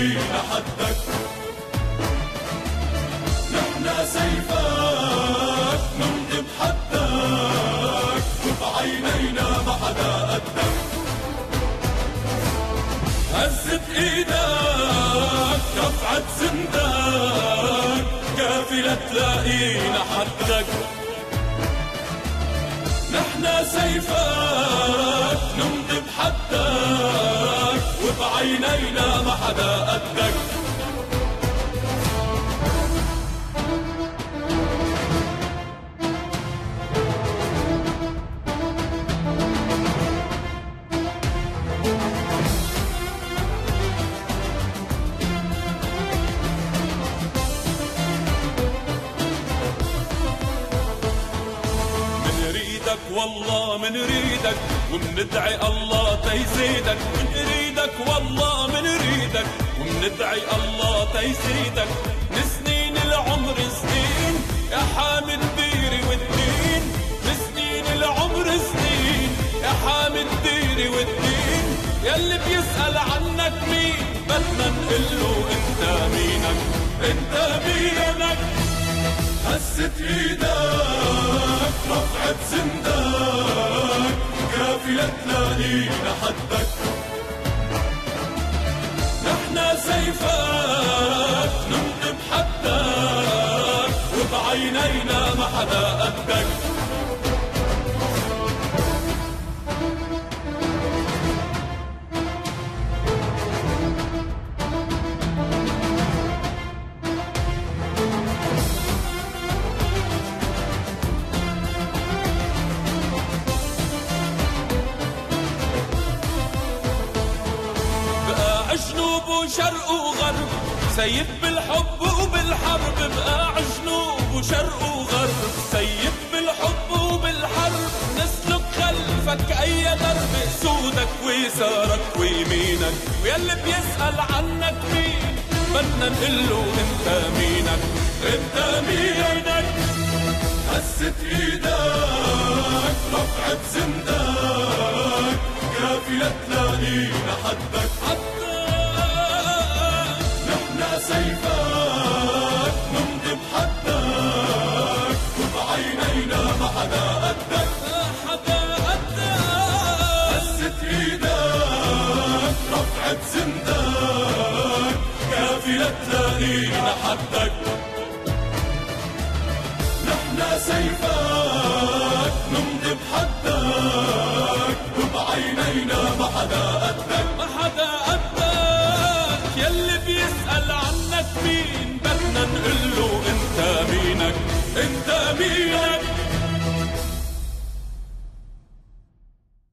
فينا حدك، نحن سيفك نمضي بحدك وبعينينا ما حدا قدك. هزت ايدك رفعت سندك كافي تلاقينا حدك، نحن سيفك نمضي بحدك وبعينينا ما حدا قدك. والله منريدك ومندعي الله تيزيدك، منريدك والله منريدك ومندعي الله تيزيدك. من سنين العمر سنين يا حامل ديري والدين، من سنين العمر سنين يا حامل ديري والدين. ياللي بيسأل عنك مين بدنا نقله انت مينك، انت مينك. هزت ايدك رفعت سندك كافية تلاقينا حدك، نحن سيفك نمضي بحدك وبعينينا ما حدا قدك. جنوب وشرق وغرب سيد بالحب وبالحرب، بقى جنوب وشرق وغرب سيد بالحب وبالحرب. نسلك خلفك اي درب سودك ويسارك ويمينك، ويلي بيسأل عنك مين بدنا نقله انت مينك، انت مينك. هزت ايدك رفعت سندك كافية تلاقينا حدك، سيفك نمضي بحدك وبعينينا ما حدا قدك، ما حدا قدك. هزت ايدك رفعت سندك كافي لتلاقينا حدك، نحن سيفك نمضي بحدك وبعينينا ما حدا قدك، ما حدا قدك. يلي بيسأل مين بدنا نقله انت مينك، انت مينك.